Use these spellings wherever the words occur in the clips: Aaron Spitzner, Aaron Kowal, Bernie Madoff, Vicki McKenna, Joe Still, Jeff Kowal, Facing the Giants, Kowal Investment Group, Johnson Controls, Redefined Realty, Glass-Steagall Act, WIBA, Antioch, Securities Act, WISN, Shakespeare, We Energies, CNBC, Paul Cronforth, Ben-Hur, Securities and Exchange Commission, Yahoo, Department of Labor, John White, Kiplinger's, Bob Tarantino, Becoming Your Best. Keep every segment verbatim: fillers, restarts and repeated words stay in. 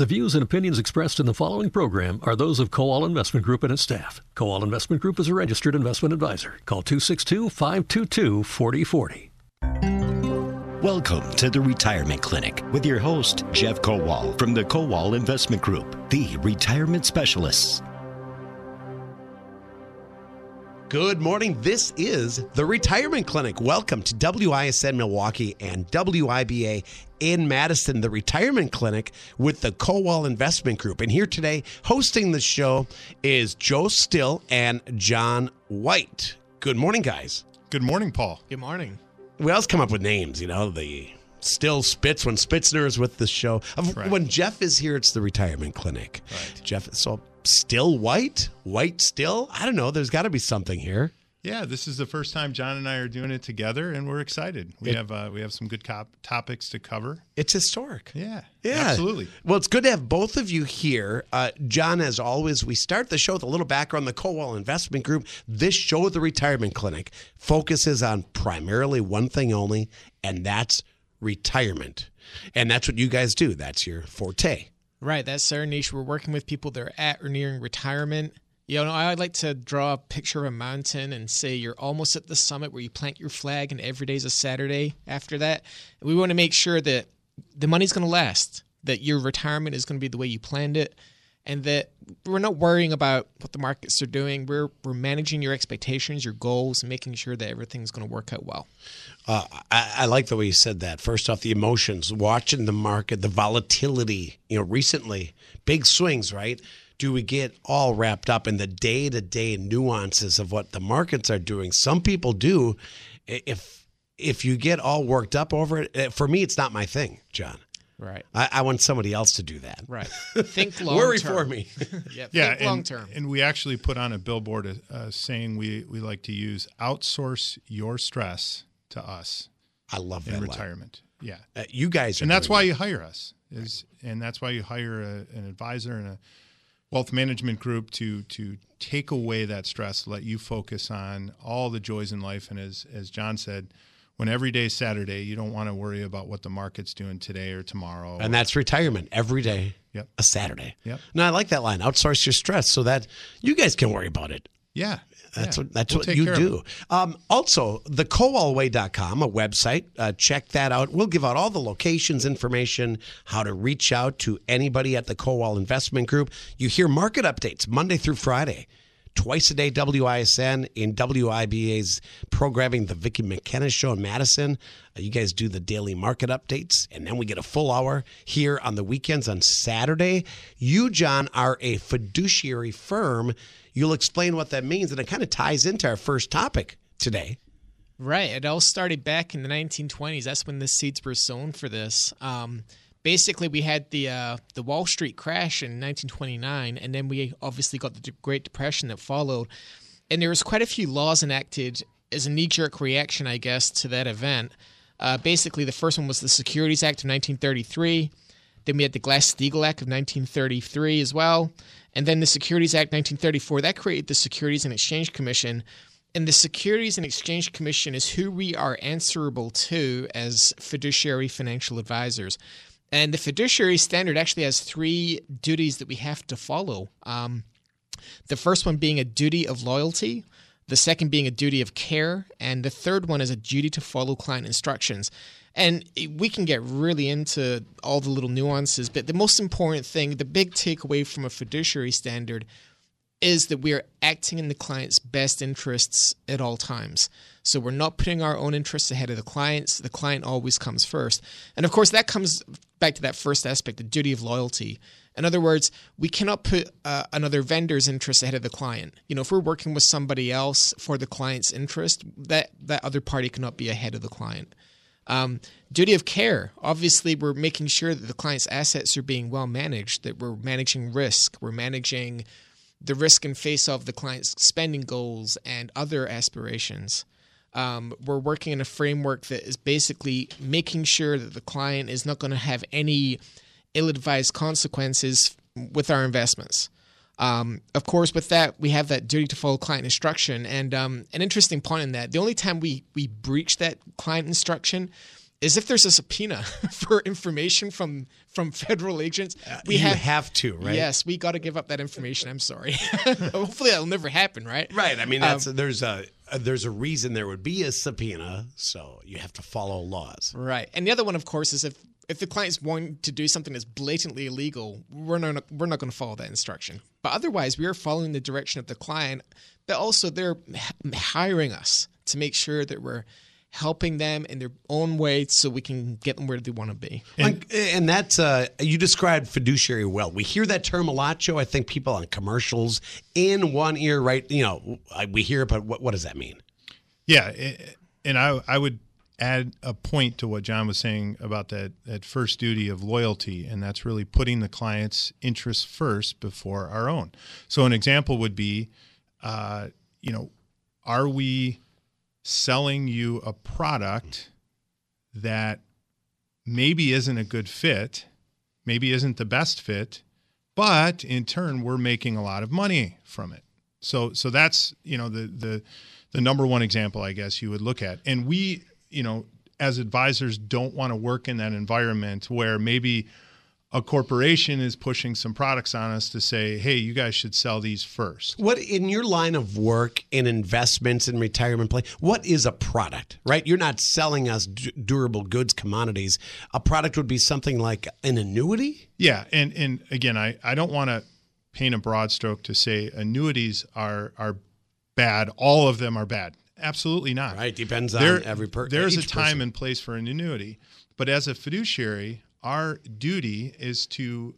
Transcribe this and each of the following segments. The views and opinions expressed in the following program are those of Kowal Investment Group and its staff. Kowal Investment Group is a registered investment advisor. Call two six two, five two two, four zero four zero. Welcome to the Retirement Clinic with your host, Jeff Kowal, from the Kowal Investment Group, the retirement specialists. Good morning. This is the Retirement Clinic. Welcome to W I S N Milwaukee and W I B A in Madison, the Retirement Clinic with the Kowal Investment Group. And here today, hosting the show is Joe Still and John White. Good morning, guys. Good morning, Paul. Good morning. We always come up with names, you know, the Still Spitz when Spitzner is with the show. Right. When Jeff is here, it's the Retirement Clinic. Right. Jeff, so... Still White? White Still? I don't know. There's got to be something here. Yeah, this is the first time John and I are doing it together, and we're excited. We it, have uh, we have some good cop- topics to cover. It's historic. Yeah, yeah, absolutely. Well, it's good to have both of you here. Uh, John, as always, we start the show with a little background. The Kowal Investment Group, this show, The Retirement Clinic, focuses on primarily one thing only, and that's retirement. And that's what you guys do. That's your forte. Right, that's our niche. We're working with people that are at or nearing retirement. You know, I'd like to draw a picture of a mountain and say you're almost at the summit where you plant your flag and every day's a Saturday after that. We want to make sure that the money's going to last, that your retirement is going to be the way you planned it, and that we're not worrying about what the markets are doing. We're we're managing your expectations, your goals, and making sure that everything's going to work out well. Uh, I, I like the way you said that. First off, the emotions, watching the market, the volatility, you know, recently, big swings, right? Do we get all wrapped up in the day-to-day nuances of what the markets are doing? Some people do. If, if you get all worked up over it, for me, it's not my thing, John. Right. I, I want somebody else to do that. Right. Think long term. Worry for me. yeah, think yeah, long term. And we actually put on a billboard uh, saying we, we like to use outsource your stress to us. I love that. In retirement. Line. Yeah. Uh, you guys are. And that's why that. you hire us. Is right. And that's why you hire a, an advisor and a wealth management group to to take away that stress, let you focus on all the joys in life. And as as John said, when every day is Saturday, you don't want to worry about what the market's doing today or tomorrow. And that's retirement. Every day, yep. a Saturday. Yep. No, I like that line. Outsource your stress so that you guys can worry about it. Yeah. That's yeah. what that's we'll what you do. Um, also, the Kowal Way dot com, a website. Uh, check that out. We'll give out all the locations, information, how to reach out to anybody at the Kowal Investment Group. You hear market updates Monday through Friday. Twice a day, W I S N in W I B A's programming, The Vicki McKenna Show in Madison. Uh, you guys do the daily market updates, and then we get a full hour here on the weekends on Saturday. You, John, are a fiduciary firm. You'll explain what that means, and it kind of ties into our first topic today. Right. It all started back in the nineteen twenties. That's when the seeds were sown for this. Um Basically, we had the uh, the Wall Street crash in nineteen twenty-nine, and then we obviously got the Great Depression that followed. And there was quite a few laws enacted as a knee-jerk reaction, I guess, to that event. Uh, basically, the first one was the Securities Act of nineteen thirty-three. Then we had the Glass-Steagall Act of nineteen thirty-three as well. And then the Securities Act of nineteen thirty-four, that created the Securities and Exchange Commission. And the Securities and Exchange Commission is who we are answerable to as fiduciary financial advisors. And the fiduciary standard actually has three duties that we have to follow. Um, the first one being a duty of loyalty, the second being a duty of care, and the third one is a duty to follow client instructions. And we can get really into all the little nuances, but the most important thing, the big takeaway from a fiduciary standard is that we are acting in the client's best interests at all times. So we're not putting our own interests ahead of the client's. The client always comes first. And of course, that comes back to that first aspect, the duty of loyalty. In other words, we cannot put uh, another vendor's interest ahead of the client. You know, if we're working with somebody else for the client's interest, that, that other party cannot be ahead of the client. Um, duty of care. Obviously, we're making sure that the client's assets are being well managed, that we're managing risk, we're managing the risk in face of the client's spending goals and other aspirations. Um, we're working in a framework that is basically making sure that the client is not going to have any ill-advised consequences with our investments. Um, of course, with that, we have that duty to follow client instruction. And um, an interesting point in that, the only time we, we breach that client instruction is if there's a subpoena for information from from federal agents. We you have, have to, right? Yes, we got to give up that information. I'm sorry. Hopefully that'll never happen, right? Right. I mean, that's um, there's a there's a reason there would be a subpoena, so you have to follow laws. Right. And the other one, of course, is if if the client's wanting to do something that's blatantly illegal, we're not we're not going to follow that instruction. But otherwise, we are following the direction of the client. But also, they're hiring us to make sure that we're helping them in their own way so we can get them where they want to be. And, and that's, uh, you described fiduciary well. We hear that term a lot, Joe. I think people on commercials, in one ear, right? You know, we hear it, but what, what does that mean? Yeah, and I, I would add a point to what John was saying about that, that first duty of loyalty, and that's really putting the client's interests first before our own. So an example would be, uh, you know, are we selling you a product that maybe isn't a good fit, maybe isn't the best fit, but in turn we're making a lot of money from it? So so that's, you know, the the the number one example I guess you would look at. And we, you know, as advisors don't want to work in that environment where maybe a corporation is pushing some products on us to say, hey, you guys should sell these first. What in your line of work in investments and retirement planning, what is a product, right? You're not selling us d- durable goods, commodities. A product would be something like an annuity? Yeah. And and again, I, I don't want to paint a broad stroke to say annuities are are bad. All of them are bad. Absolutely not. Right. Depends there, on every per- there's a time person. and place for an annuity. But as a fiduciary, our duty is to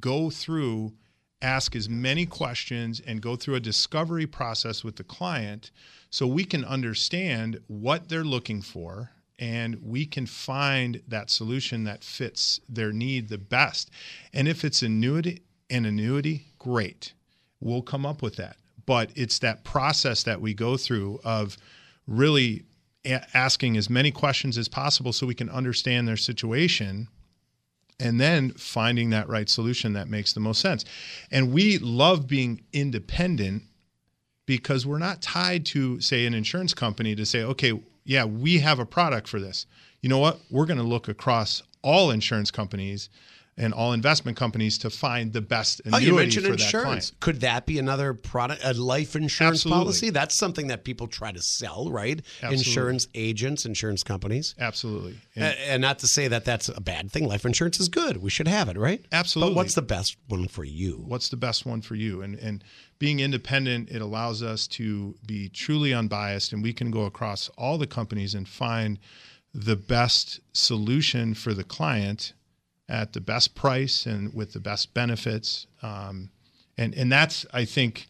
go through, ask as many questions, and go through a discovery process with the client so we can understand what they're looking for and we can find that solution that fits their need the best. And if it's annuity, an annuity, great. We'll come up with that. But it's that process that we go through of really a- asking as many questions as possible so we can understand their situation and then finding that right solution that makes the most sense. And we love being independent because we're not tied to, say, an insurance company to say, okay, yeah, we have a product for this. You know what? We're going to look across all insurance companies and all investment companies to find the best annuity. Oh, you mentioned for insurance. That Could that be another product, a life insurance Absolutely. policy? That's something that people try to sell, right? Absolutely. Insurance agents, insurance companies. Absolutely. And, and, and not to say that that's a bad thing. Life insurance is good. We should have it, right? Absolutely. But what's the best one for you? What's the best one for you? And and being independent, it allows us to be truly unbiased, and we can go across all the companies and find the best solution for the client at the best price and with the best benefits. Um, and, and that's, I think,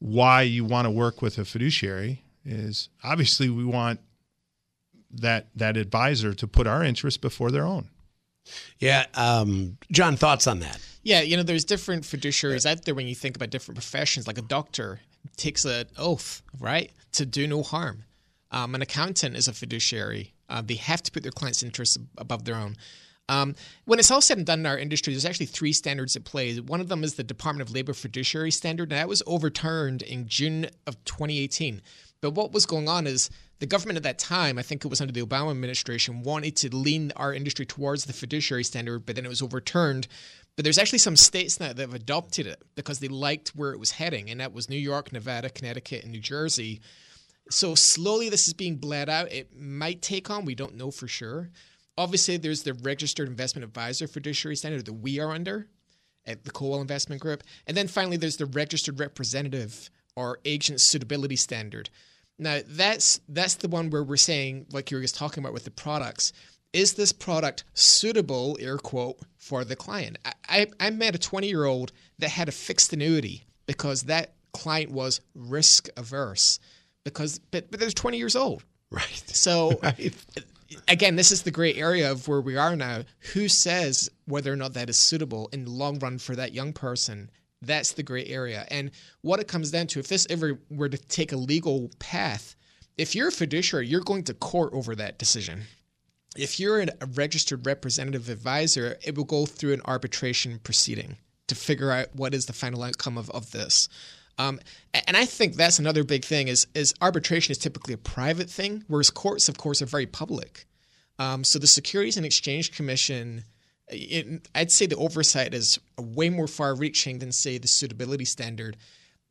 why you want to work with a fiduciary is obviously we want that that advisor to put our interests before their own. Yeah. Um, John, thoughts on that? Yeah, you know, there's different fiduciaries out there when you think about different professions, like a doctor takes an oath, right, to do no harm. Um, an accountant is a fiduciary. Uh, they have to put their clients' interests above their own. Um, when it's all said and done in our industry, there's actually three standards at play. One of them is the Department of Labor fiduciary standard, and that was overturned in June of twenty eighteen. But what was going on is the government at that time, I think it was under the Obama administration, wanted to lean our industry towards the fiduciary standard, but then it was overturned. But there's actually some states now that have adopted it because they liked where it was heading, and that was New York, Nevada, Connecticut, and New Jersey. So slowly this is being bled out. It might take on, we don't know for sure. Obviously, there's the Registered Investment Advisor fiduciary standard that we are under at the Kowal Investment Group. And then finally, there's the Registered Representative or Agent Suitability Standard. Now, that's that's the one where we're saying, like you were just talking about with the products, is this product suitable, air quote, for the client? I, I, I met a twenty-year-old that had a fixed annuity because that client was risk averse because but, but they're twenty years old. Right. So right. Again, this is the gray area of where we are now. Who says whether or not that is suitable in the long run for that young person? That's the gray area. And what it comes down to, if this ever were to take a legal path, if you're a fiduciary, you're going to court over that decision. If you're a registered representative advisor, it will go through an arbitration proceeding to figure out what is the final outcome of, of this. Um, and I think that's another big thing is, is arbitration is typically a private thing, whereas courts, of course, are very public. Um, so the Securities and Exchange Commission, it, I'd say the oversight is way more far-reaching than, say, the suitability standard,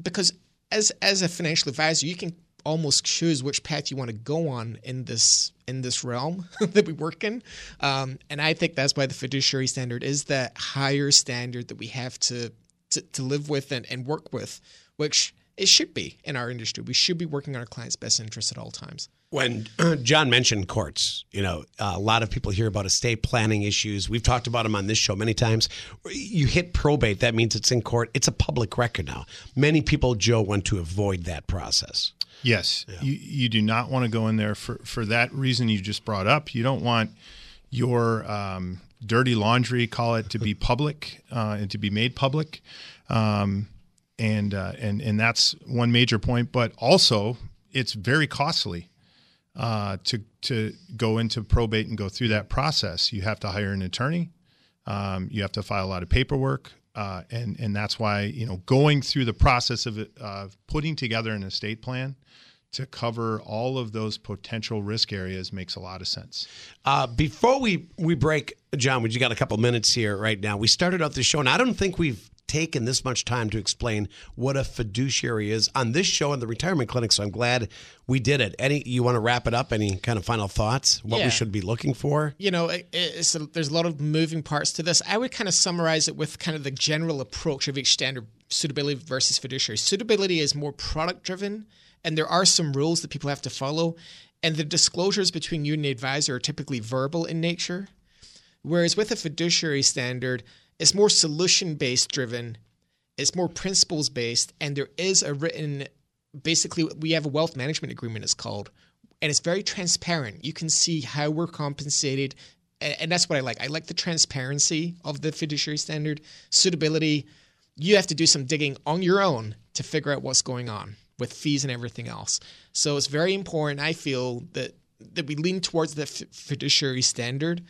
because as as a financial advisor, you can almost choose which path you want to go on in this in this realm that we work in. Um, and I think that's why the fiduciary standard is that higher standard that we have to to, to live with and, and work with, which it should be in our industry. We should be working on our clients' best interests at all times. When John mentioned courts, you know, a lot of people hear about estate planning issues. We've talked about them on this show many times. You hit probate, that means it's in court. It's a public record now. Many people, Joe, want to avoid that process. Yes. Yeah. You, you do not want to go in there for, for that reason you just brought up. You don't want your um, dirty laundry, call it, to be public uh, and to be made public. Um, and, uh, and, and that's one major point. But also, it's very costly uh, to to go into probate and go through that process. You have to hire an attorney. Um, you have to file a lot of paperwork. Uh, and and that's why, you know, going through the process of uh, putting together an estate plan to cover all of those potential risk areas makes a lot of sense. Uh, before we, we break, John, we just got a couple minutes here right now. We started out the show, and I don't think we've taken this much time to explain what a fiduciary is on this show and the retirement clinic, so I'm glad we did it. Any, you want to wrap it up? Any kind of final thoughts? What yeah. we should be looking for? You know, it, it's a, there's a lot of moving parts to this. I would kind of summarize it with kind of the general approach of each standard, suitability versus fiduciary. Suitability is more product-driven, and there are some rules that people have to follow, and the disclosures between you and the advisor are typically verbal in nature, whereas with a fiduciary standard, it's more solution-based driven, it's more principles-based, and there is a written, basically we have a wealth management agreement, it's called, and it's very transparent. You can see how we're compensated, and, and that's what I like. I like the transparency of the fiduciary standard. Suitability, you have to do some digging on your own to figure out what's going on with fees and everything else. So it's very important, I feel, that, that we lean towards the f- fiduciary standard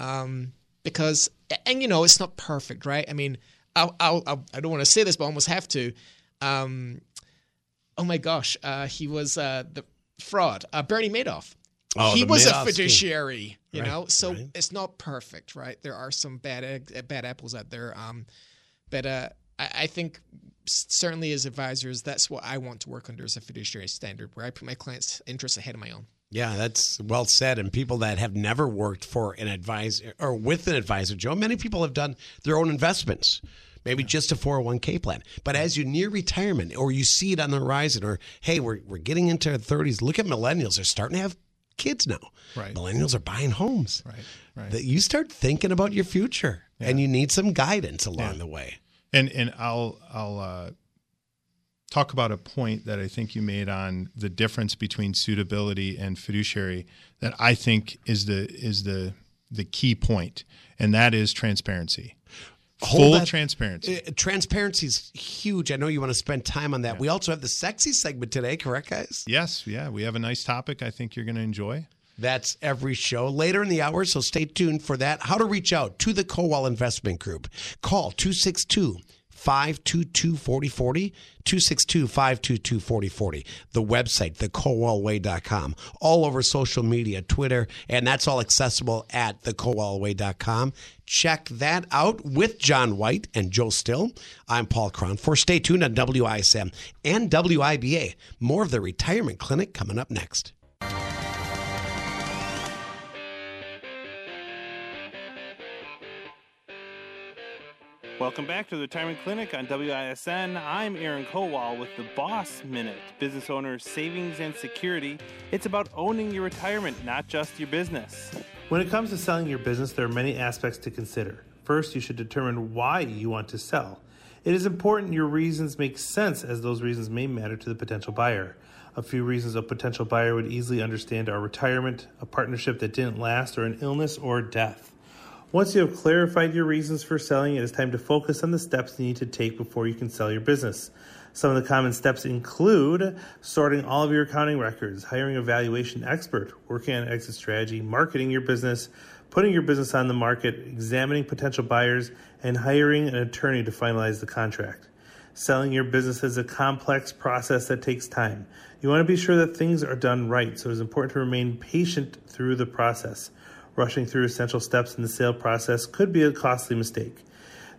um, because... And, you know, it's not perfect, right? I mean, I'll, I'll, I'll, I don't want to say this, but I almost have to. Um, oh, my gosh. Uh, he was uh, the fraud. Uh, Bernie Madoff. Oh, he was Madoff a fiduciary, team. You right, know, so right. It's not perfect, right? There are some bad bad apples out there. Um, but uh, I, I think certainly as advisors, that's what I want to work under as a fiduciary standard, where I put my clients' interests ahead of my own. Yeah, that's well said. And people that have never worked for an advisor or with an advisor, Joe, many people have done their own investments, maybe yeah. just a four oh one k plan. But as you near retirement or you see it on the horizon or, hey, we're we're getting into our thirties. Look at millennials. They're starting to have kids now. Right. Millennials are buying homes. Right. Right. That you start thinking about your future yeah. and you need some guidance along yeah. the way. And and I'll I'll uh, talk about a point that I think you made on the difference between suitability and fiduciary that I think is the is the the key point, and that is transparency. Full that, transparency. Uh, transparency is huge. I know you want to spend time on that. Yeah. We also have the sexy segment today, correct, guys? Yes, yeah. We have a nice topic I think you're going to enjoy. That's every show later in the hour, so stay tuned for that. How to reach out to the Kowal Investment Group. Call two six two, five two two, four oh four oh, two six two, five two two, four oh four oh. The website, the kowal way dot com. All over social media, Twitter, and that's all accessible at the kowal way dot com. Check that out with John White and Joe Still. I'm Paul Cronforth. Stay tuned on W I S M and W I B A. More of the Retirement Clinic coming up next. Welcome back to the Retirement Clinic on W I S N. I'm Aaron Kowal with the Boss Minute, Business Owner Savings and Security. It's about owning your retirement, not just your business. When it comes to selling your business, there are many aspects to consider. First, you should determine why you want to sell. It is important your reasons make sense, as those reasons may matter to the potential buyer. A few reasons a potential buyer would easily understand are retirement, a partnership that didn't last, or an illness or death. Once you have clarified your reasons for selling, it is time to focus on the steps you need to take before you can sell your business. Some of the common steps include sorting all of your accounting records, hiring a valuation expert, working on an exit strategy, marketing your business, putting your business on the market, examining potential buyers, and hiring an attorney to finalize the contract. Selling your business is a complex process that takes time. You want to be sure that things are done right, so it is important to remain patient through the process. rushing through essential steps in the sale process could be a costly mistake.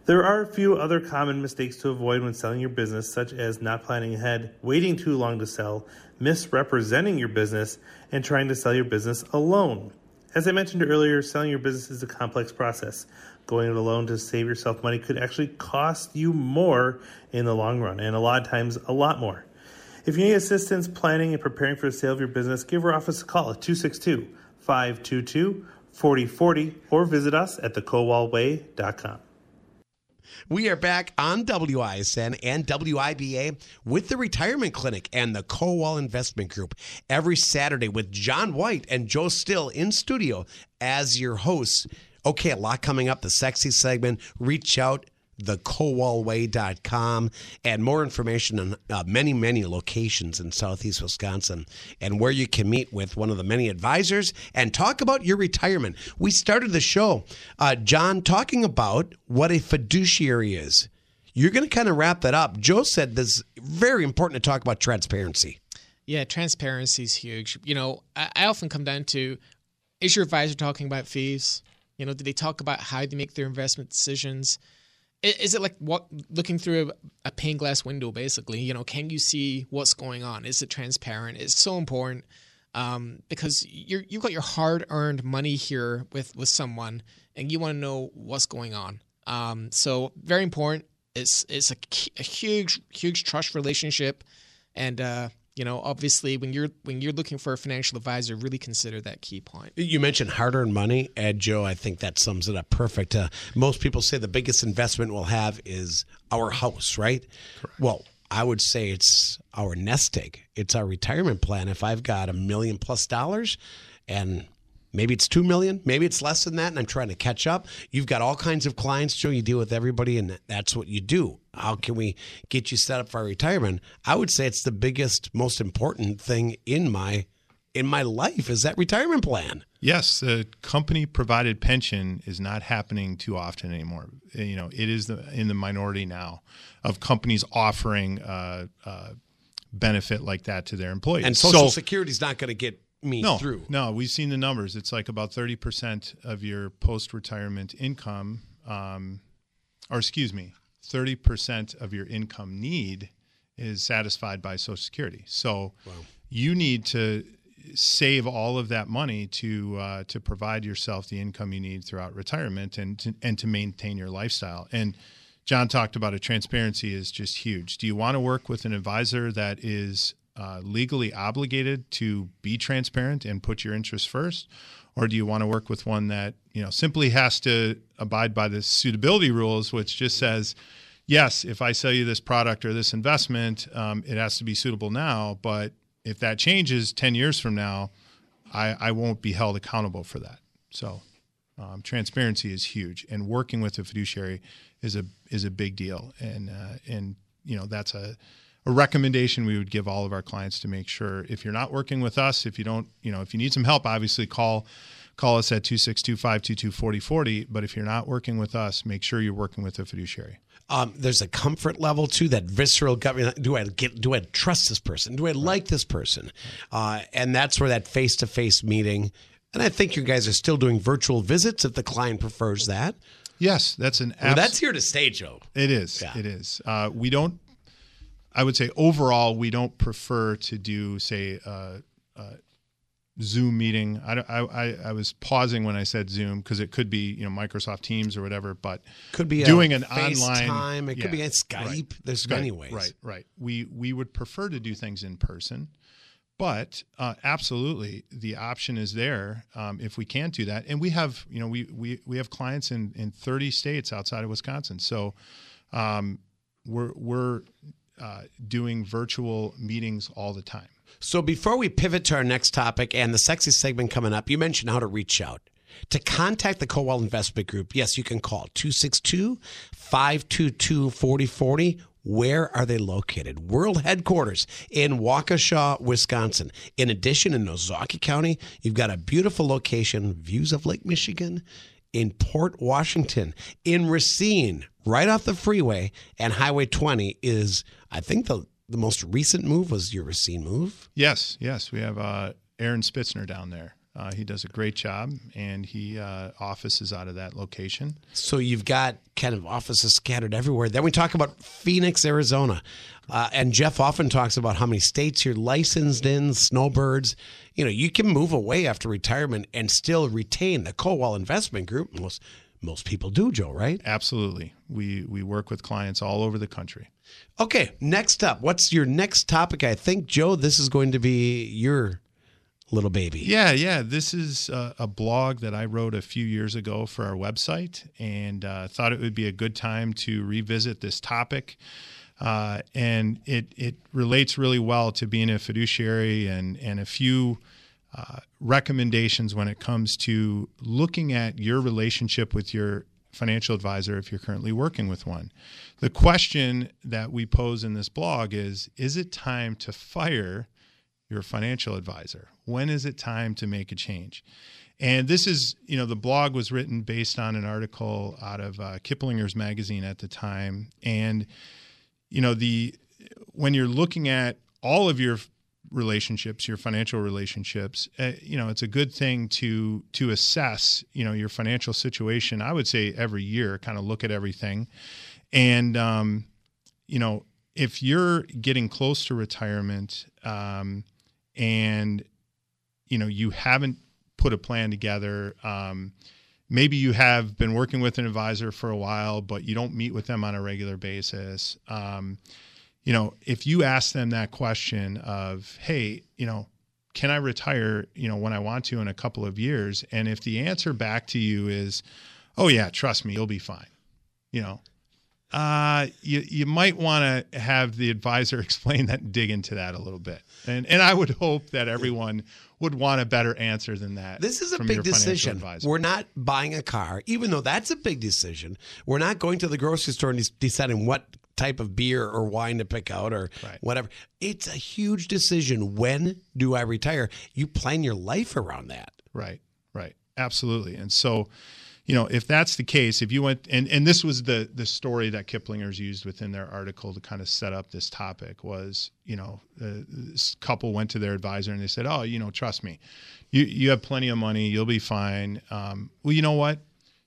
There are a few other common mistakes to avoid when selling your business, such as not planning ahead, waiting too long to sell, misrepresenting your business, and trying to sell your business alone. As I mentioned earlier, selling your business is a complex process. Going it alone to save yourself money could actually cost you more in the long run, and a lot of times, a lot more. If you need assistance planning and preparing for the sale of your business, give our office a call at two six two, five two two, four zero four zero or visit us at the kowal way dot com. We are back on W I S N and W I B A with the Retirement Clinic and the Kowal Investment Group every Saturday with John White and Joe Still in studio as your hosts. Okay, a lot coming up. The sexy segment, reach out, the kowal way dot com, and more information on uh, many, many locations in Southeast Wisconsin and where you can meet with one of the many advisors and talk about your retirement. We started the show, uh, John, talking about what a fiduciary is. You're going to kind of wrap that up. Joe said this is very important to talk about transparency. Yeah, transparency is huge. You know, I, I often come down to, is your advisor talking about fees? You know, do they talk about how they make their investment decisions? Is it like what, looking through a pane glass window, basically? You know, can you see what's going on? Is it transparent? It's so important um, because you're, you've got your hard-earned money here with, with someone, and you want to know what's going on. Um, so very important. It's it's a, a huge, huge trust relationship, and uh, you know, obviously, when you're when you're looking for a financial advisor, really consider that key point. You mentioned hard-earned money, and Joe, I think that sums it up perfect. Uh, most people say the biggest investment we'll have is our house, right? Correct. Well, I would say it's our nest egg. It's our retirement plan. If I've got a million plus dollars, and maybe it's two million, maybe it's less than that, and I'm trying to catch up. You've got all kinds of clients, Joe. You deal with everybody, and that's what you do. How can we get you set up for retirement? I would say it's the biggest, most important thing in my in my life is that retirement plan. Yes, the company-provided pension is not happening too often anymore. You know, it is the, in the minority now of companies offering uh, uh, benefit like that to their employees. And Social so, Security is not going to get me no, through. No, we've seen the numbers. It's like about thirty percent of your post-retirement income, um, or excuse me, thirty percent of your income need is satisfied by Social Security. So wow. You need to save all of that money to uh, to provide yourself the income you need throughout retirement and to, and to maintain your lifestyle. And John talked about it. Transparency is just huge. Do you want to work with an advisor that is uh, legally obligated to be transparent and put your interests first? Or do you want to work with one that, you know, simply has to abide by the suitability rules, which just says, yes, if I sell you this product or this investment, um, it has to be suitable now. But if that changes ten years from now, I, I won't be held accountable for that. So um, transparency is huge. And working with a fiduciary is a is a big deal. And, uh, and you know, that's a, a recommendation we would give all of our clients to make sure if you're not working with us, if you don't, you know, if you need some help, obviously call call us at two six two, five two two, four zero four zero. But if you're not working with us, make sure you're working with a fiduciary. Um, there's a comfort level too, that visceral gut. Do I get? Do I trust this person? Do I like this person? Uh, and that's where that face-to-face meeting. And I think you guys are still doing virtual visits if the client prefers that. Yes, that's an. Abs- well, that's here to stay, Joe. It is. Yeah. It is. Uh, we don't. I would say overall, we don't prefer to do, say, uh, uh, Zoom meeting. I, don't, I, I, I was pausing when I said Zoom because it could be, you know, Microsoft Teams or whatever, but could be doing a an Face online time. It yeah, could be a Skype. Right, There's Skype, many ways. Right, right. We we would prefer to do things in person, but uh, absolutely the option is there um, if we can't do that. And we have, you know, we we we have clients in in thirty states outside of Wisconsin, so um, we're we're. Uh, doing virtual meetings all the time. So before we pivot to our next topic and the sexy segment coming up, you mentioned how to reach out. To contact the Kowal Investment Group, yes, you can call two six two, five two two, four zero four zero. Where are they located? World headquarters in Waukesha, Wisconsin. In addition, in Ozaukee County, you've got a beautiful location, views of Lake Michigan, in Port Washington, in Racine, right off the freeway, and Highway twenty is, I think the the most recent move was your Racine move. Yes, yes. We have uh, Aaron Spitzner down there. Uh, he does a great job, and he uh, offices out of that location. So you've got kind of offices scattered everywhere. Then we talk about Phoenix, Arizona. Uh, and Jeff often talks about how many states you're licensed in, snowbirds. You know, you can move away after retirement and still retain the Kowal Investment Group. Most most people do, Joe, right? Absolutely. We we work with clients all over the country. Okay, next up. What's your next topic? I think, Joe, this is going to be your little baby. Yeah, yeah. This is a, a blog that I wrote a few years ago for our website, and uh, thought it would be a good time to revisit this topic. Uh, and it it relates really well to being a fiduciary, and, and a few uh, recommendations when it comes to looking at your relationship with your financial advisor if you're currently working with one. The question that we pose in this blog is, is it time to fire your financial advisor? When is it time to make a change? And this is, you know, the blog was written based on an article out of uh, Kiplinger's magazine at the time. And, you know, the when you're looking at all of your relationships, your financial relationships, uh, you know, it's a good thing to to assess, you know, your financial situation. I would say every year, kind of look at everything. And, um, you know, if you're getting close to retirement, um, and you know, you haven't put a plan together. Um, maybe you have been working with an advisor for a while, but you don't meet with them on a regular basis. Um, you know, if you ask them that question of, hey, you know, can I retire, you know, when I want to in a couple of years? And if the answer back to you is, oh yeah, trust me, you'll be fine. You know, uh, you, you might want to have the advisor explain that and dig into that a little bit. And, and I would hope that everyone would want a better answer than that. This is a big decision. We're not buying a car, even though that's a big decision. We're not going to the grocery store and deciding what type of beer or wine to pick out or right. whatever. It's a huge decision. When do I retire? You plan your life around that. Right, right. Absolutely. And so, you know, if that's the case, if you went, and, and this was the the story that Kiplinger's used within their article to kind of set up this topic was, you know, uh, this couple went to their advisor and they said, oh, you know, trust me, you, you have plenty of money, you'll be fine. Um, well, you know what?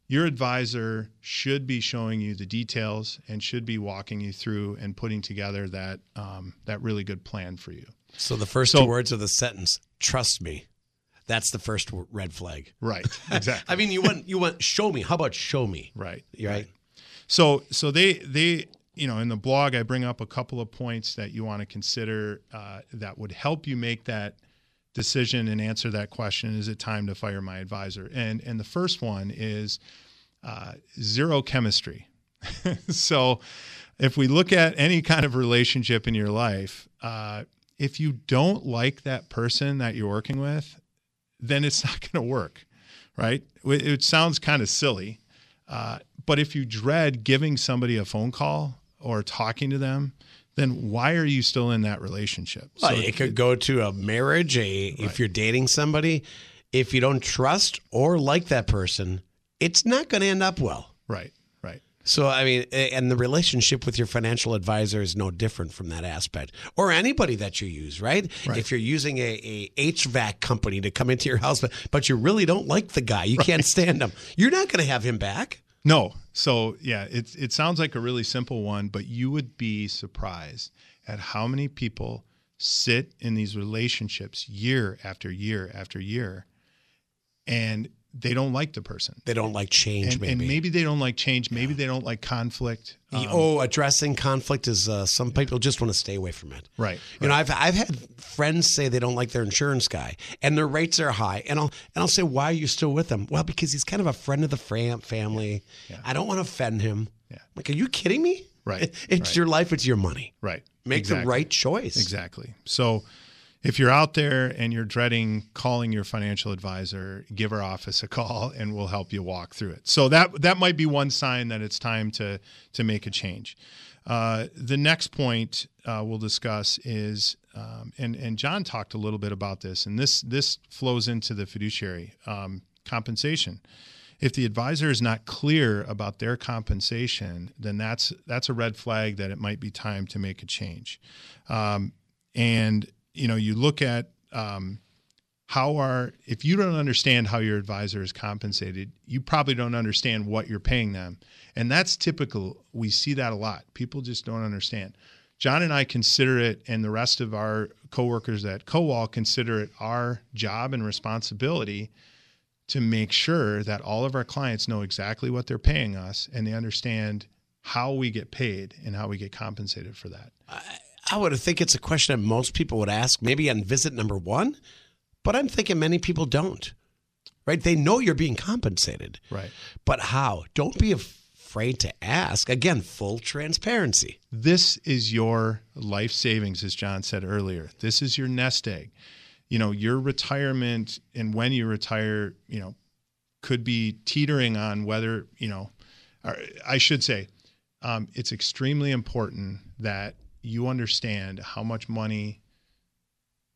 Your advisor should be showing you the details and should be walking you through and putting together that um, that really good plan for you. So the first so, two words of the sentence, trust me. That's the first red flag. Right. Exactly. I mean, you want you want show me. How about show me? Right. You're right. So so they they you know, in the blog I bring up a couple of points that you want to consider uh, that would help you make that decision and answer that question. Is it time to fire my advisor? And and the first one is uh, zero chemistry. So if we look at any kind of relationship in your life, uh, if you don't like that person that you're working with, then it's not going to work, right? It sounds kind of silly, uh, but if you dread giving somebody a phone call or talking to them, then why are you still in that relationship? Well, so it could go to a marriage, a, right. If you're dating somebody. If you don't trust or like that person, it's not going to end up well. Right, right. So, I mean, and the relationship with your financial advisor is no different from that aspect, or anybody that you use, right? right. If you're using a, a H V A C company to come into your house, but, but you really don't like the guy, you right. can't stand him, you're not going to have him back. No. So, yeah, it, it sounds like a really simple one, but you would be surprised at how many people sit in these relationships year after year after year, and they don't like the person. They don't like change, and, maybe. And maybe they don't like change. Maybe yeah. they don't like conflict. Um, oh, addressing conflict is uh, some people yeah. just want to stay away from it. Right. You right. know, I've I've had friends say they don't like their insurance guy, and their rates are high. And I'll and I'll say, why are you still with him? Well, because he's kind of a friend of the fam- family. Yeah. Yeah. I don't want to offend him. Yeah. Like, are you kidding me? Right. It, it's right. your life. It's your money. Right. Make exactly. the right choice. Exactly. So, if you're out there and you're dreading calling your financial advisor, give our office a call and we'll help you walk through it. So that that might be one sign that it's time to to make a change. Uh, the next point uh, we'll discuss is, um, and and John talked a little bit about this, and this this flows into the fiduciary um, compensation. If the advisor is not clear about their compensation, then that's that's a red flag that it might be time to make a change, um, and. You know, you look at um, how are, if you don't understand how your advisor is compensated, you probably don't understand what you're paying them. And that's typical. We see that a lot. People just don't understand. John and I consider it, and the rest of our coworkers at Kowal consider it our job and responsibility to make sure that all of our clients know exactly what they're paying us and they understand how we get paid and how we get compensated for that. I, I would think it's a question that most people would ask, maybe on visit number one. But I'm thinking many people don't, right? They know you're being compensated. Right. But how? Don't be afraid to ask. Again, full transparency. This is your life savings, as John said earlier. This is your nest egg. You know, your retirement and when you retire, you know, could be teetering on whether, you know, I should say um, it's extremely important that you understand how much money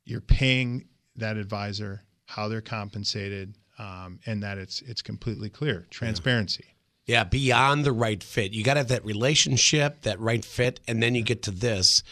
you're paying that advisor, how they're compensated, um, and that it's it's completely clear. Transparency. Yeah. yeah, beyond the right fit. You got to have that relationship, that right fit, and then you get to this.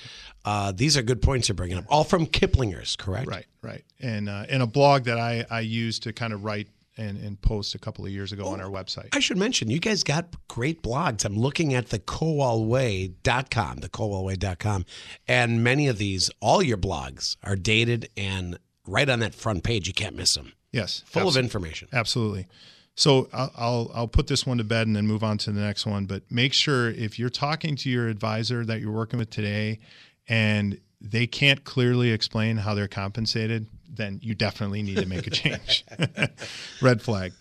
Uh, these are good points you're bringing up. All from Kiplinger's, correct? Right, right. And uh, and a blog that I, I used to kind of write and, and post a couple of years ago oh, on our website. I should mention, you guys got great blogs. I'm looking at the Kowal Way dot com, the Kowal Way dot com, and many of these, all your blogs are dated and right on that front page. You can't miss them. Yes. Full absolutely. of information. Absolutely. So I'll, I'll I'll put this one to bed and then move on to the next one. But make sure if you're talking to your advisor that you're working with today and they can't clearly explain how they're compensated, then you definitely need to make a change. Red flag.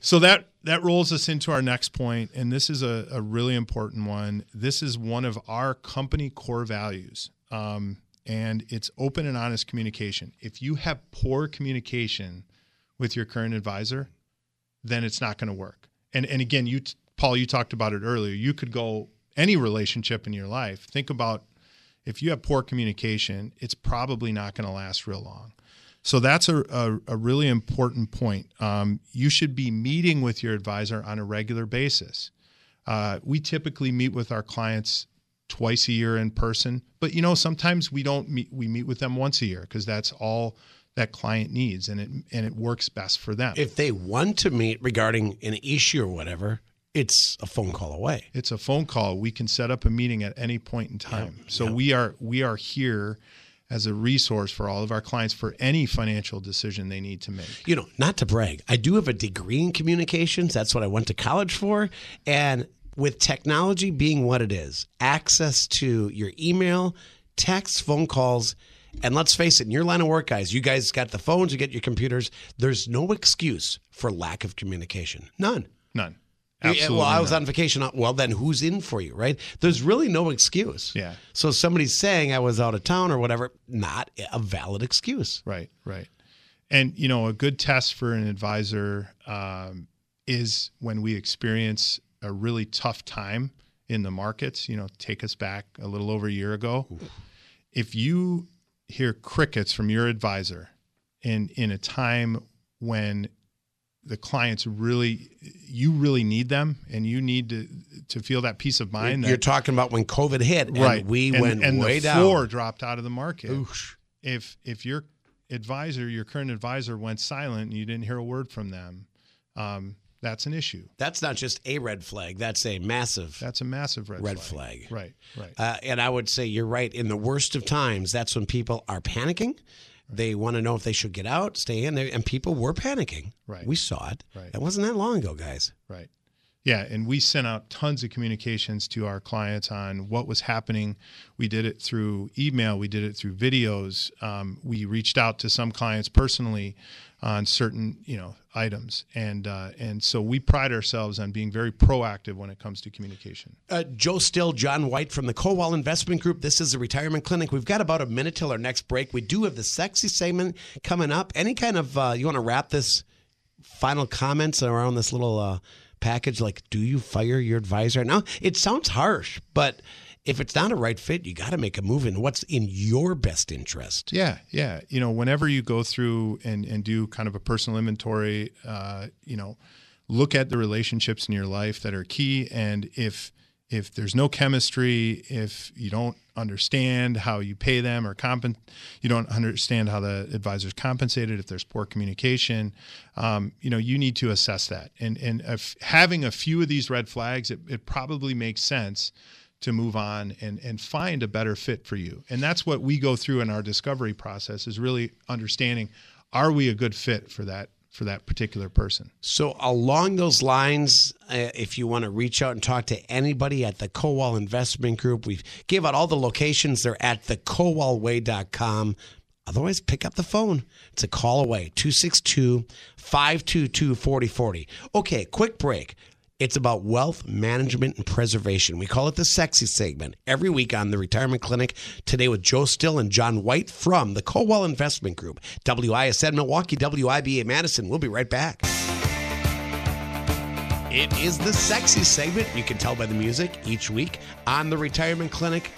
So that, that rolls us into our next point, and this is a, a really important one. This is one of our company core values. Um And it's open and honest communication. If you have poor communication with your current advisor, then it's not going to work. And and again, you Paul, you talked about it earlier. You could go any relationship in your life. Think about if you have poor communication, it's probably not going to last real long. So that's a, a, a really important point. Um, you should be meeting with your advisor on a regular basis. Uh, we typically meet with our clients twice a year in person. But, you know, sometimes we don't meet, we meet with them once a year because that's all that client needs and it and it works best for them. If they want to meet regarding an issue or whatever, it's a phone call away. It's a phone call. We can set up a meeting at any point in time. Yeah, so yeah. we are we are here as a resource for all of our clients for any financial decision they need to make. You know, not to brag, I do have a degree in communications. That's what I went to college for. And with technology being what it is, access to your email, text, phone calls, and let's face it, in your line of work, guys, you guys got the phones, you get your computers. There's no excuse for lack of communication. None. None. Absolutely. Well, I was none. on vacation. Well, then who's in for you, right? There's really no excuse. Yeah. So somebody's saying I was out of town or whatever, not a valid excuse. Right, right. And, you know, a good test for an advisor um, is when we experience a really tough time in the markets, you know, take us back a little over a year ago. Ooh. If you hear crickets from your advisor in, in a time when the clients really, you really need them and you need to to feel that peace of mind. You're that, talking about when COVID hit and right. we and, went and way down. And the floor down. dropped out of the market. Oosh. If if your advisor, your current advisor went silent and you didn't hear a word from them, um, that's an issue. That's not just a red flag. That's a massive. That's a massive red, red flag. flag. Right, right. Uh, and I would say you're right. In the worst of times, that's when people are panicking. Right. They want to know if they should get out, stay in there. And people were panicking. Right. We saw it. Right. It wasn't that long ago, guys. Right. Yeah, and we sent out tons of communications to our clients on what was happening. We did it through email. We did it through videos. Um, we reached out to some clients personally on certain, you know, items. And uh, and so we pride ourselves on being very proactive when it comes to communication. Uh, Joe Still, John White from the Kowal Investment Group. This is the Retirement Clinic. We've got about a minute till our next break. We do have the sexy segment coming up. Any kind of, uh, you want to wrap this final comments around this little uh package, like, do you fire your advisor? Now, it sounds harsh, but if it's not a right fit, you got to make a move in what's in your best interest. Yeah, yeah. You know, whenever you go through and, and do kind of a personal inventory, uh, you know, look at the relationships in your life that are key. And if if there's no chemistry, if you don't understand how you pay them or compen- you don't understand how the advisor's compensated, if there's poor communication, um, you know, you need to assess that. And and if having a few of these red flags, it, it probably makes sense to move on and, and find a better fit for you. And that's what we go through in our discovery process, is really understanding, are we a good fit for that for that particular person? So along those lines, uh, if you want to reach out and talk to anybody at the Kowal Investment Group, we give out all the locations. They're at the kowal way dot com. Otherwise, pick up the phone. It's a call away, two six two, five two two, four zero four zero. Okay, quick break. It's about wealth management and preservation. We call it the sexy segment every week on the Retirement Clinic. Today with Joe Still and John White from the Kowal Investment Group, W I S N Milwaukee, W I B A Madison. We'll be right back. It is the sexy segment. You can tell by the music each week on the Retirement Clinic.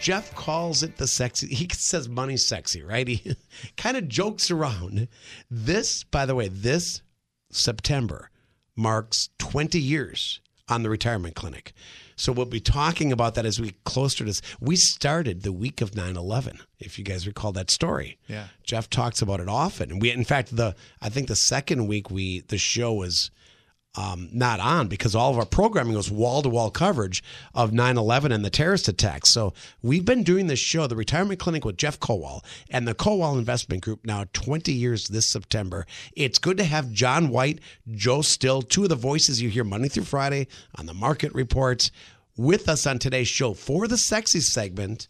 Jeff calls it the sexy. He says money's sexy, right? He kind of jokes around. This, by the way, this September marks twenty years on the Retirement Clinic. So we'll be talking about that as we closer to this. We started the week of nine eleven, if you guys recall that story. Yeah. Jeff talks about it often. And we, in fact, the I think the second week we the show was um, not on because all of our programming was wall-to-wall coverage of nine eleven and the terrorist attacks. So we've been doing this show, the Retirement Clinic with Jeff Kowal and the Kowal Investment Group, now twenty years this September. It's good to have John White, Joe Still, two of the voices you hear Monday through Friday on the Market Reports, with us on today's show for the sexy segment.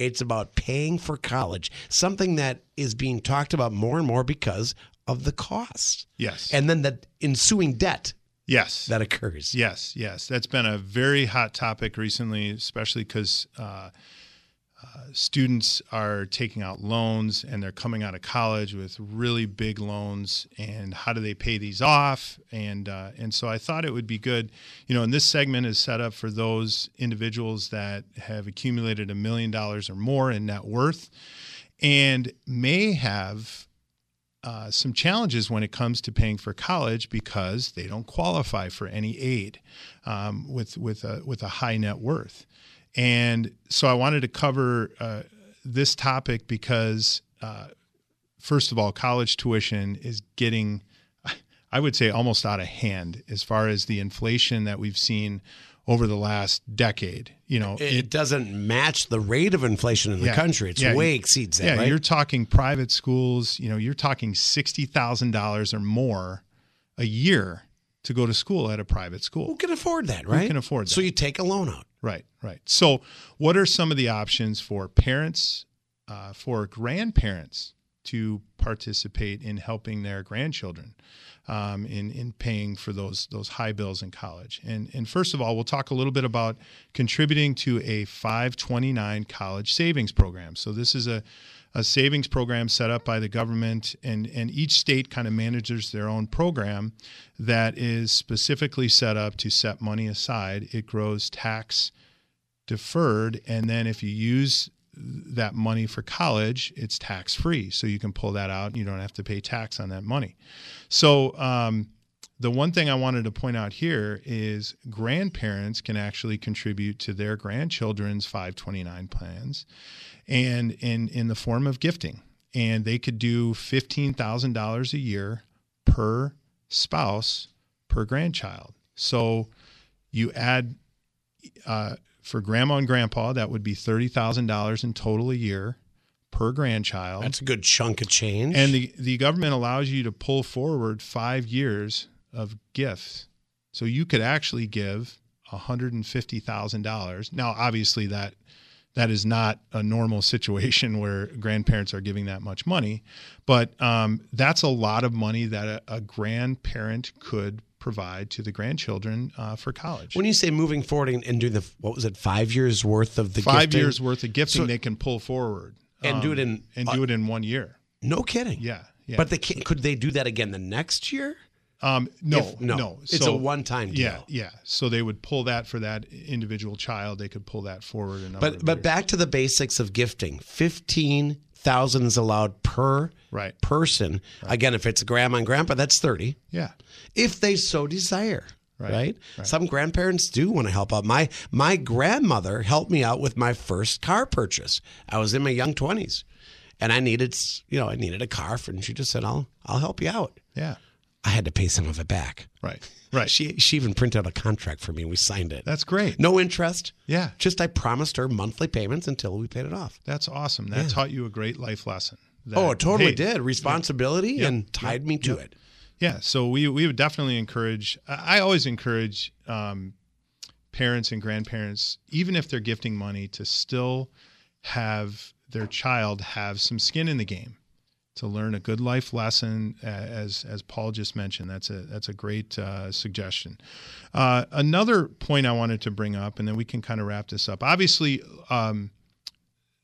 It's about paying for college, something that is being talked about more and more because of the cost. Yes. And then the ensuing debt. Yes. That occurs. Yes, yes. That's been a very hot topic recently, especially because uh, uh, students are taking out loans and they're coming out of college with really big loans. And how do they pay these off? And, uh, and so I thought it would be good, you know, and this segment is set up for those individuals that have accumulated a million dollars or more in net worth and may have Uh, some challenges when it comes to paying for college because they don't qualify for any aid um, with with a, with a high net worth. And so I wanted to cover uh, this topic because, uh, first of all, college tuition is getting, I would say, almost out of hand as far as the inflation that we've seen over the last decade. You know, it, it doesn't match the rate of inflation in the yeah, country. It's yeah, way exceeds that. Yeah, right? You're talking private schools. You know, you're talking sixty thousand dollars or more a year to go to school at a private school. Who can afford that, right? Who can afford that? So you take a loan out. Right, right. So what are some of the options for parents, uh, for grandparents to participate in helping their grandchildren um, in, in paying for those those high bills in college? And, and first of all, we'll talk a little bit about contributing to a five twenty-nine college savings program. So this is a, a savings program set up by the government, and, and each state kind of manages their own program that is specifically set up to set money aside. It grows tax deferred, and then if you use that money for college, it's tax free. So you can pull that out and you don't have to pay tax on that money. So um, the one thing I wanted to point out here is grandparents can actually contribute to their grandchildren's five twenty-nine plans and in, in the form of gifting. And they could do fifteen thousand dollars a year per spouse per grandchild. So you add, uh, for grandma and grandpa, that would be thirty thousand dollars in total a year per grandchild. That's a good chunk of change. And the, the government allows you to pull forward five years of gifts. So you could actually give one hundred fifty thousand dollars. Now, obviously, that that is not a normal situation where grandparents are giving that much money. But um, that's a lot of money that a, a grandparent could provide to the grandchildren uh, for college. When you say moving forward and, and do the, what was it, five years worth of the five gifting? Five years worth of gifting so, they can pull forward. And um, do it in... And uh, do it in one year. No kidding. Yeah. yeah. But they can, could they do that again the next year? Um, no, if, no, no. It's so, a one-time deal. Yeah, yeah. So they would pull that for that individual child. They could pull that forward. A but but years. Back to the basics of gifting. fifteen thousand is allowed per right. person. Right. Again, if it's grandma and grandpa, that's thirty. Yeah. If they so desire. Right. Right? Right. Some grandparents do want to help out. My my grandmother helped me out with my first car purchase. I was in my young twenties, and I needed you know I needed a car, and she just said, "I'll I'll help you out." Yeah, I had to pay some of it back. Right, right. She she even printed out a contract for me, and we signed it. That's great. No interest. Yeah, just I promised her monthly payments until we paid it off. That's awesome. That yeah. taught you a great life lesson. That, oh, it totally hey, did. Responsibility yeah, and tied yeah, me to yeah. it. Yeah, so we we would definitely encourage, I always encourage um, parents and grandparents, even if they're gifting money, to still have their child have some skin in the game, to learn a good life lesson, as as Paul just mentioned. That's a, that's a great uh, suggestion. Uh, another point I wanted to bring up, and then we can kind of wrap this up. Obviously, um,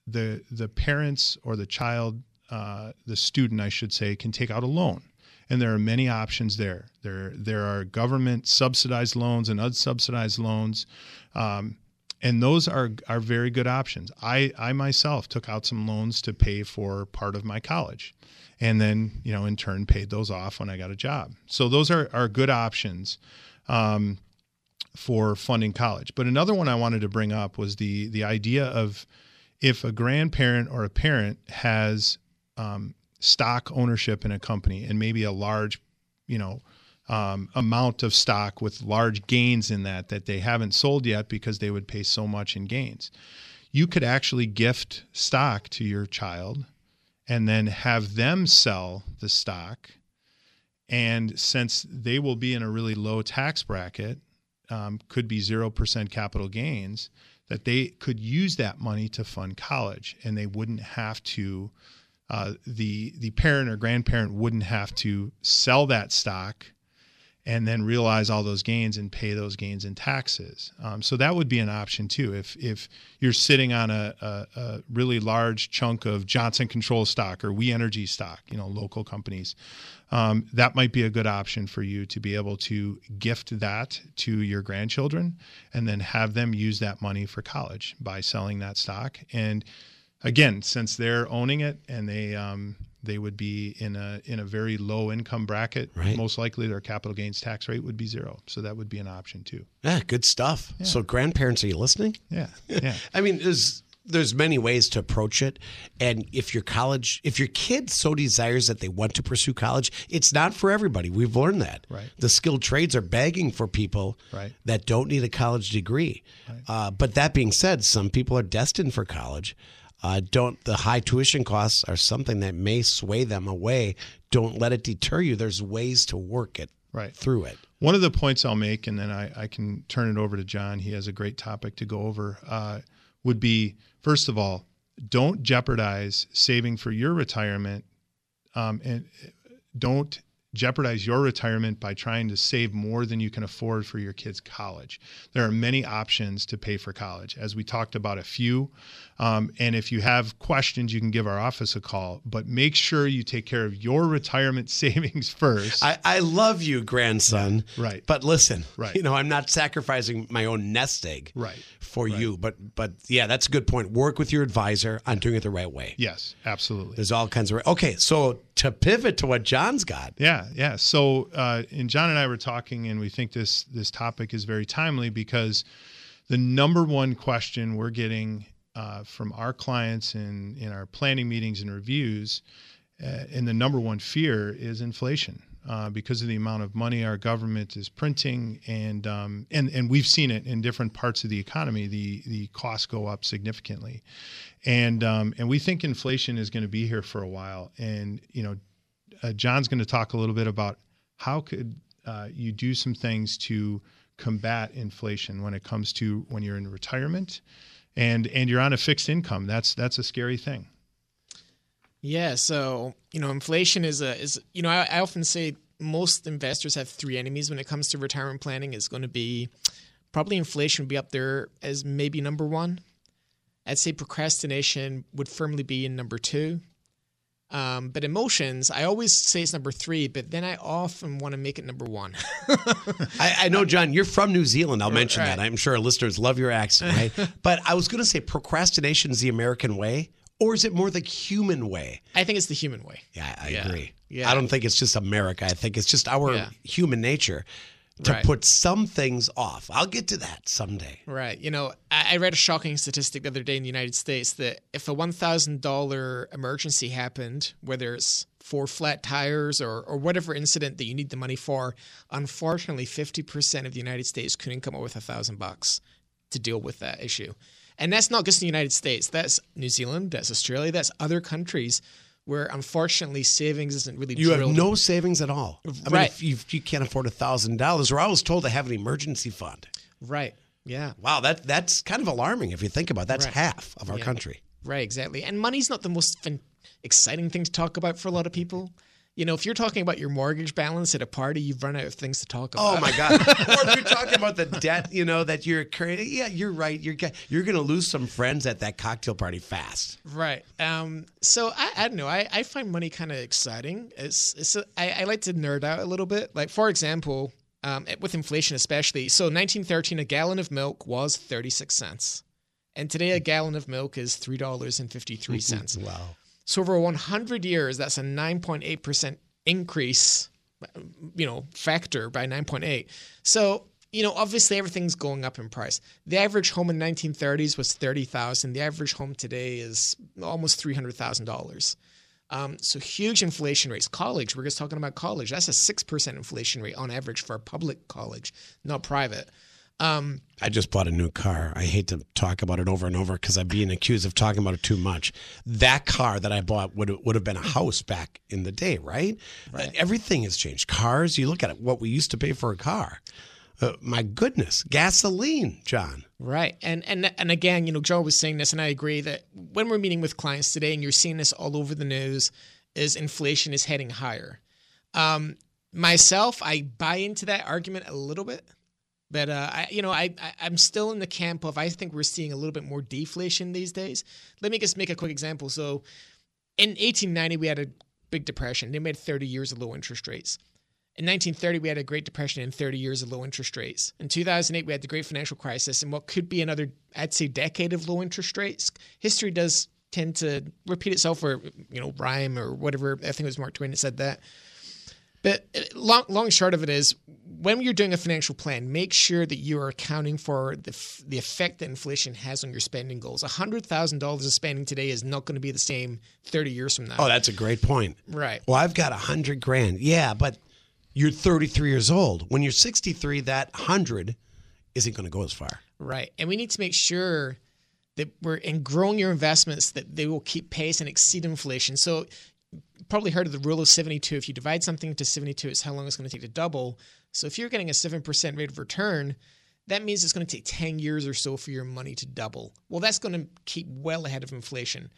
the, the parents or the child, uh, the student, I should say, can take out a loan. And there are many options there. There, there are government-subsidized loans and unsubsidized loans, um, and those are are very good options. I, I myself took out some loans to pay for part of my college, and then you know in turn paid those off when I got a job. So those are are good options um, for funding college. But another one I wanted to bring up was the the idea of if a grandparent or a parent has um, stock ownership in a company, and maybe a large, you know, um, amount of stock with large gains in that that they haven't sold yet because they would pay so much in gains. You could actually gift stock to your child and then have them sell the stock. And since they will be in a really low tax bracket, um, could be zero percent capital gains, that they could use that money to fund college, and they wouldn't have to Uh, the the parent or grandparent wouldn't have to sell that stock and then realize all those gains and pay those gains in taxes. Um, so that would be an option too. If if you're sitting on a, a, a really large chunk of Johnson Controls stock or We Energies stock, you know, local companies, um, that might be a good option for you to be able to gift that to your grandchildren and then have them use that money for college by selling that stock. And again, since they're owning it and they um, they would be in a in a very low income bracket, right, most likely their capital gains tax rate would be zero. So that would be an option too. Yeah, good stuff. Yeah. So grandparents, are you listening? Yeah, yeah. I mean, there's there's many ways to approach it, and if your college, if your kid so desires that they want to pursue college, it's not for everybody. We've learned that. Right. The skilled trades are begging for people right. that don't need a college degree. Right. Uh, but that being said, some people are destined for college. Uh, don't the high tuition costs are something that may sway them away. Don't let it deter you. There's ways to work it right through it. One of the points I'll make, and then I, I can turn it over to John. He has a great topic to go over, uh, would be, first of all, don't jeopardize saving for your retirement, um, and don't jeopardize your retirement by trying to save more than you can afford for your kids' college. There are many options to pay for college, as we talked about a few. Um, and if you have questions, you can give our office a call, but make sure you take care of your retirement savings first. I, I love you, grandson. Yeah, right. But listen, right. you know, I'm not sacrificing my own nest egg right. for right. you. But, but yeah, that's a good point. Work with your advisor on doing it the right way. Yes, absolutely. There's all kinds of, okay, so to pivot to what John's got. Yeah, yeah. So, uh, and John and I were talking, and we think this this topic is very timely because the number one question we're getting uh, from our clients in, in our planning meetings and reviews, uh, and the number one fear is inflation uh, because of the amount of money our government is printing, and um, and and we've seen it in different parts of the economy. The the costs go up significantly. And um, and we think inflation is going to be here for a while. And you know, uh, John's going to talk a little bit about how could uh, you do some things to combat inflation when it comes to when you're in retirement, and and you're on a fixed income. That's that's a scary thing. Yeah. So you know, inflation is a is you know I, I often say most investors have three enemies when it comes to retirement planning. It's going to be probably inflation would be up there as maybe number one. I'd say procrastination would firmly be in number two. Um, but emotions, I always say it's number three, but then I often want to make it number one. I, I know, John, you're from New Zealand. I'll mention right. that. I'm sure our listeners love your accent, right? But I was going to say procrastination is the American way, or is it more the human way? I think it's the human way. Yeah, I yeah. agree. Yeah. I don't think it's just America. I think it's just our yeah. human nature. to right. put some things off. I'll get to that someday. Right. You know, I, I read a shocking statistic the other day in the United States that if a one thousand dollars emergency happened, whether it's for flat tires or, or whatever incident that you need the money for, unfortunately, fifty percent of the United States couldn't come up with a thousand bucks to deal with that issue. And that's not just the United States. That's New Zealand. That's Australia. That's other countries where, unfortunately, savings isn't really drilled. You have no savings at all. I right. mean, if you, if you can't afford one thousand dollars, we're always told to have an emergency fund. Right. Yeah. Wow, that that's kind of alarming if you think about it. That's right. half of our yeah. country. Right, exactly. And money's not the most fin- exciting thing to talk about for a lot of people. You know, if you're talking about your mortgage balance at a party, you've run out of things to talk about. Oh, my God. Or if you're talking about the debt, you know, that you're creating. Yeah, you're right. You're you're going to lose some friends at that cocktail party fast. Right. Um, so, I, I don't know. I, I find money kind of exciting. It's, it's a, I, I like to nerd out a little bit. Like, for example, um, with inflation especially. So, nineteen thirteen, a gallon of milk was thirty-six cents. And today, a gallon of milk is three dollars and fifty-three cents. Wow. So over one hundred years, that's a nine point eight percent increase, you know, factor by nine point eight. So, you know, obviously everything's going up in price. The average home in nineteen thirties was thirty thousand dollars. The average home today is almost three hundred thousand dollars. Um, so huge inflation rates. College, we're just talking about college. That's a six percent inflation rate on average for a public college, not private. Um, I just bought a new car. I hate to talk about it over and over because I'm being accused of talking about it too much. That car that I bought would would have been a house back in the day, right? right. Uh, everything has changed. Cars, you look at it, what we used to pay for a car. Uh, my goodness, gasoline, John. Right. And, and, and again, you know, Joe was saying this, and I agree that when we're meeting with clients today, and you're seeing this all over the news, is inflation is heading higher. Um, myself, I buy into that argument a little bit. But, uh, I, you know, I, I, I'm still in the camp of I think we're seeing a little bit more deflation these days. Let me just make a quick example. So in eighteen ninety, we had a big depression. They made thirty years of low interest rates. In nineteen thirty, we had a Great Depression and thirty years of low interest rates. In two thousand eight, we had the Great Financial Crisis and what could be another, I'd say, decade of low interest rates. History does tend to repeat itself, or, you know, rhyme or whatever. I think it was Mark Twain that said that. But long, long short of it is, when you're doing a financial plan, make sure that you are accounting for the f- the effect that inflation has on your spending goals. one hundred thousand dollars of spending today is not going to be the same thirty years from now. Oh, that's a great point. Right. Well, I've got one hundred grand. Yeah, but you're thirty-three years old. When you're sixty-three, that one hundred isn't going to go as far. Right. And we need to make sure that we're in growing your investments, that they will keep pace and exceed inflation. So probably heard of the rule of seventy-two. If you divide something into seventy-two, it's how long it's going to take to double. So if you're getting a seven percent rate of return, that means it's going to take ten years or so for your money to double. Well, that's going to keep well ahead of inflation.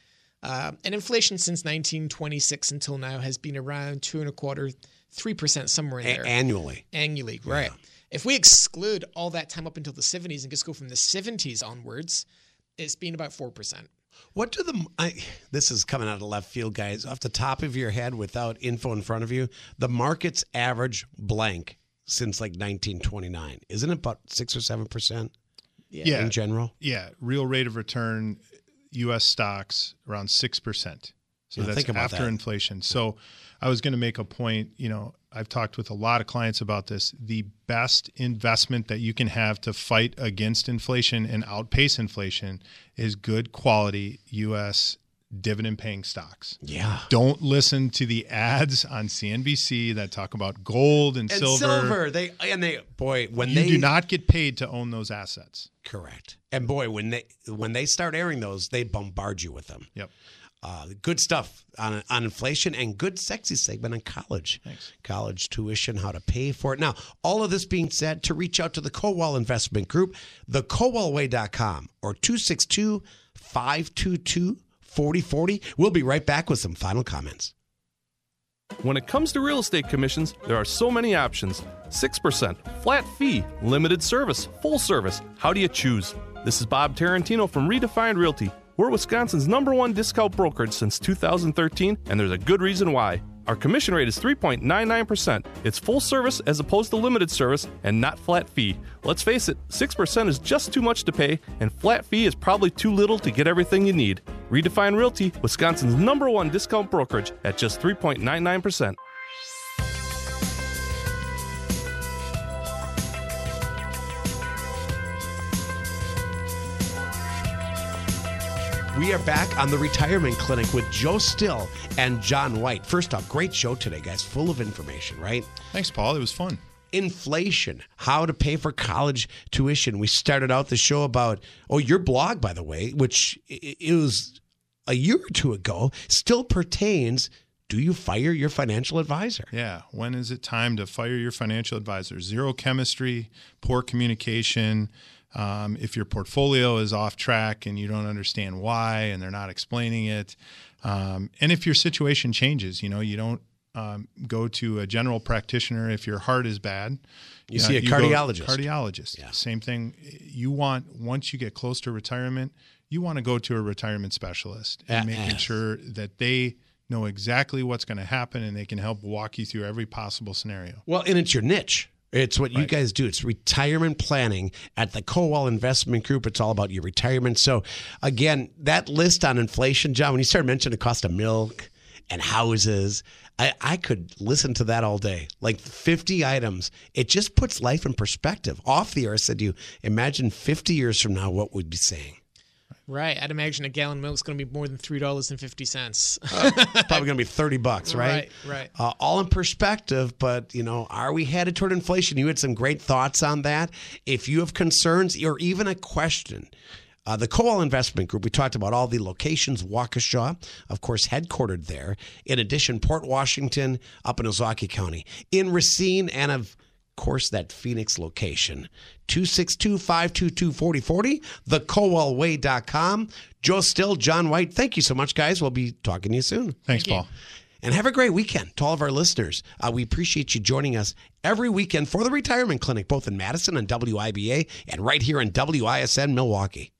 Uh, and inflation since nineteen twenty-six until now has been around two and a quarter, three percent somewhere in there. A- annually. Annually, right. Yeah. If we exclude all that time up until the seventies and just go from the seventies onwards, it's been about four percent. What do the I, this is coming out of left field, guys, off the top of your head without info in front of you, the market's average blank since like nineteen twenty-nine, isn't it about six or seven percent? Yeah. In general? Yeah, real rate of return U S stocks around six percent. So yeah, that's after that. Inflation. So I was going to make a point, you know, I've talked with a lot of clients about this. The best investment that you can have to fight against inflation and outpace inflation is good quality U S dividend paying stocks. Yeah. Don't listen to the ads on C N B C that talk about gold and, and silver. silver. They and they boy when you they do not get paid to own those assets. Correct. And boy, when they when they start airing those, they bombard you with them. Yep. Uh, good stuff on, on inflation and good sexy segment on college. Thanks. College tuition, how to pay for it. Now, all of this being said, to reach out to the Kowal Investment Group, the kowal way dot com or two six two, five two two, four zero four zero. We'll be right back with some final comments. When it comes to real estate commissions, there are so many options. six percent, flat fee, limited service, full service. How do you choose? This is Bob Tarantino from Redefined Realty. We're Wisconsin's number one discount brokerage since two thousand thirteen, and there's a good reason why. Our commission rate is three point nine nine percent. It's full service as opposed to limited service and not flat fee. Let's face it, six percent is just too much to pay, and flat fee is probably too little to get everything you need. Redefine Realty, Wisconsin's number one discount brokerage at just three point nine nine percent. We are back on The Retirement Clinic with Joe Still and John White. First off, great show today, guys. Full of information, right? Thanks, Paul. It was fun. Inflation, how to pay for college tuition. We started out the show about, oh, your blog, by the way, which it was a year or two ago, still pertains. Do you fire your financial advisor? Yeah. When is it time to fire your financial advisor? Zero chemistry, poor communication. Um, if your portfolio is off track and you don't understand why and they're not explaining it. Um, and if your situation changes, you know, you don't um, go to a general practitioner if your heart is bad. You, you know, see a you cardiologist. Cardiologist. Yeah. Same thing. You want, once you get close to retirement, you want to go to a retirement specialist and uh-uh. making sure that they know exactly what's going to happen and they can help walk you through every possible scenario. Well, and it's your niche. It's what right. you guys do. It's retirement planning at the Kowal Investment Group. It's all about your retirement. So, again, that list on inflation, John, when you started mentioning the cost of milk and houses, I, I could listen to that all day. Like fifty items. It just puts life in perspective. Off the air, I said to you, imagine fifty years from now what we'd be saying. Right. I'd imagine a gallon of milk's going to be more than three dollars and fifty cents. uh, it's probably going to be thirty bucks, right? Right, right. Uh, all in perspective, but, you know, are we headed toward inflation? You had some great thoughts on that. If you have concerns or even a question, uh, the Kowal Investment Group, we talked about all the locations, Waukesha, of course, headquartered there. In addition, Port Washington, up in Ozaukee County. In Racine and of course, that Phoenix location, two six two, five two two, four oh four oh, the kowal way dot com. Joe Still, John White, thank you so much, guys. We'll be talking to you soon. Thanks, thank Paul. You. And have a great weekend to all of our listeners. Uh, we appreciate you joining us every weekend for the Retirement Clinic, both in Madison and W I B A and right here in W I S N Milwaukee.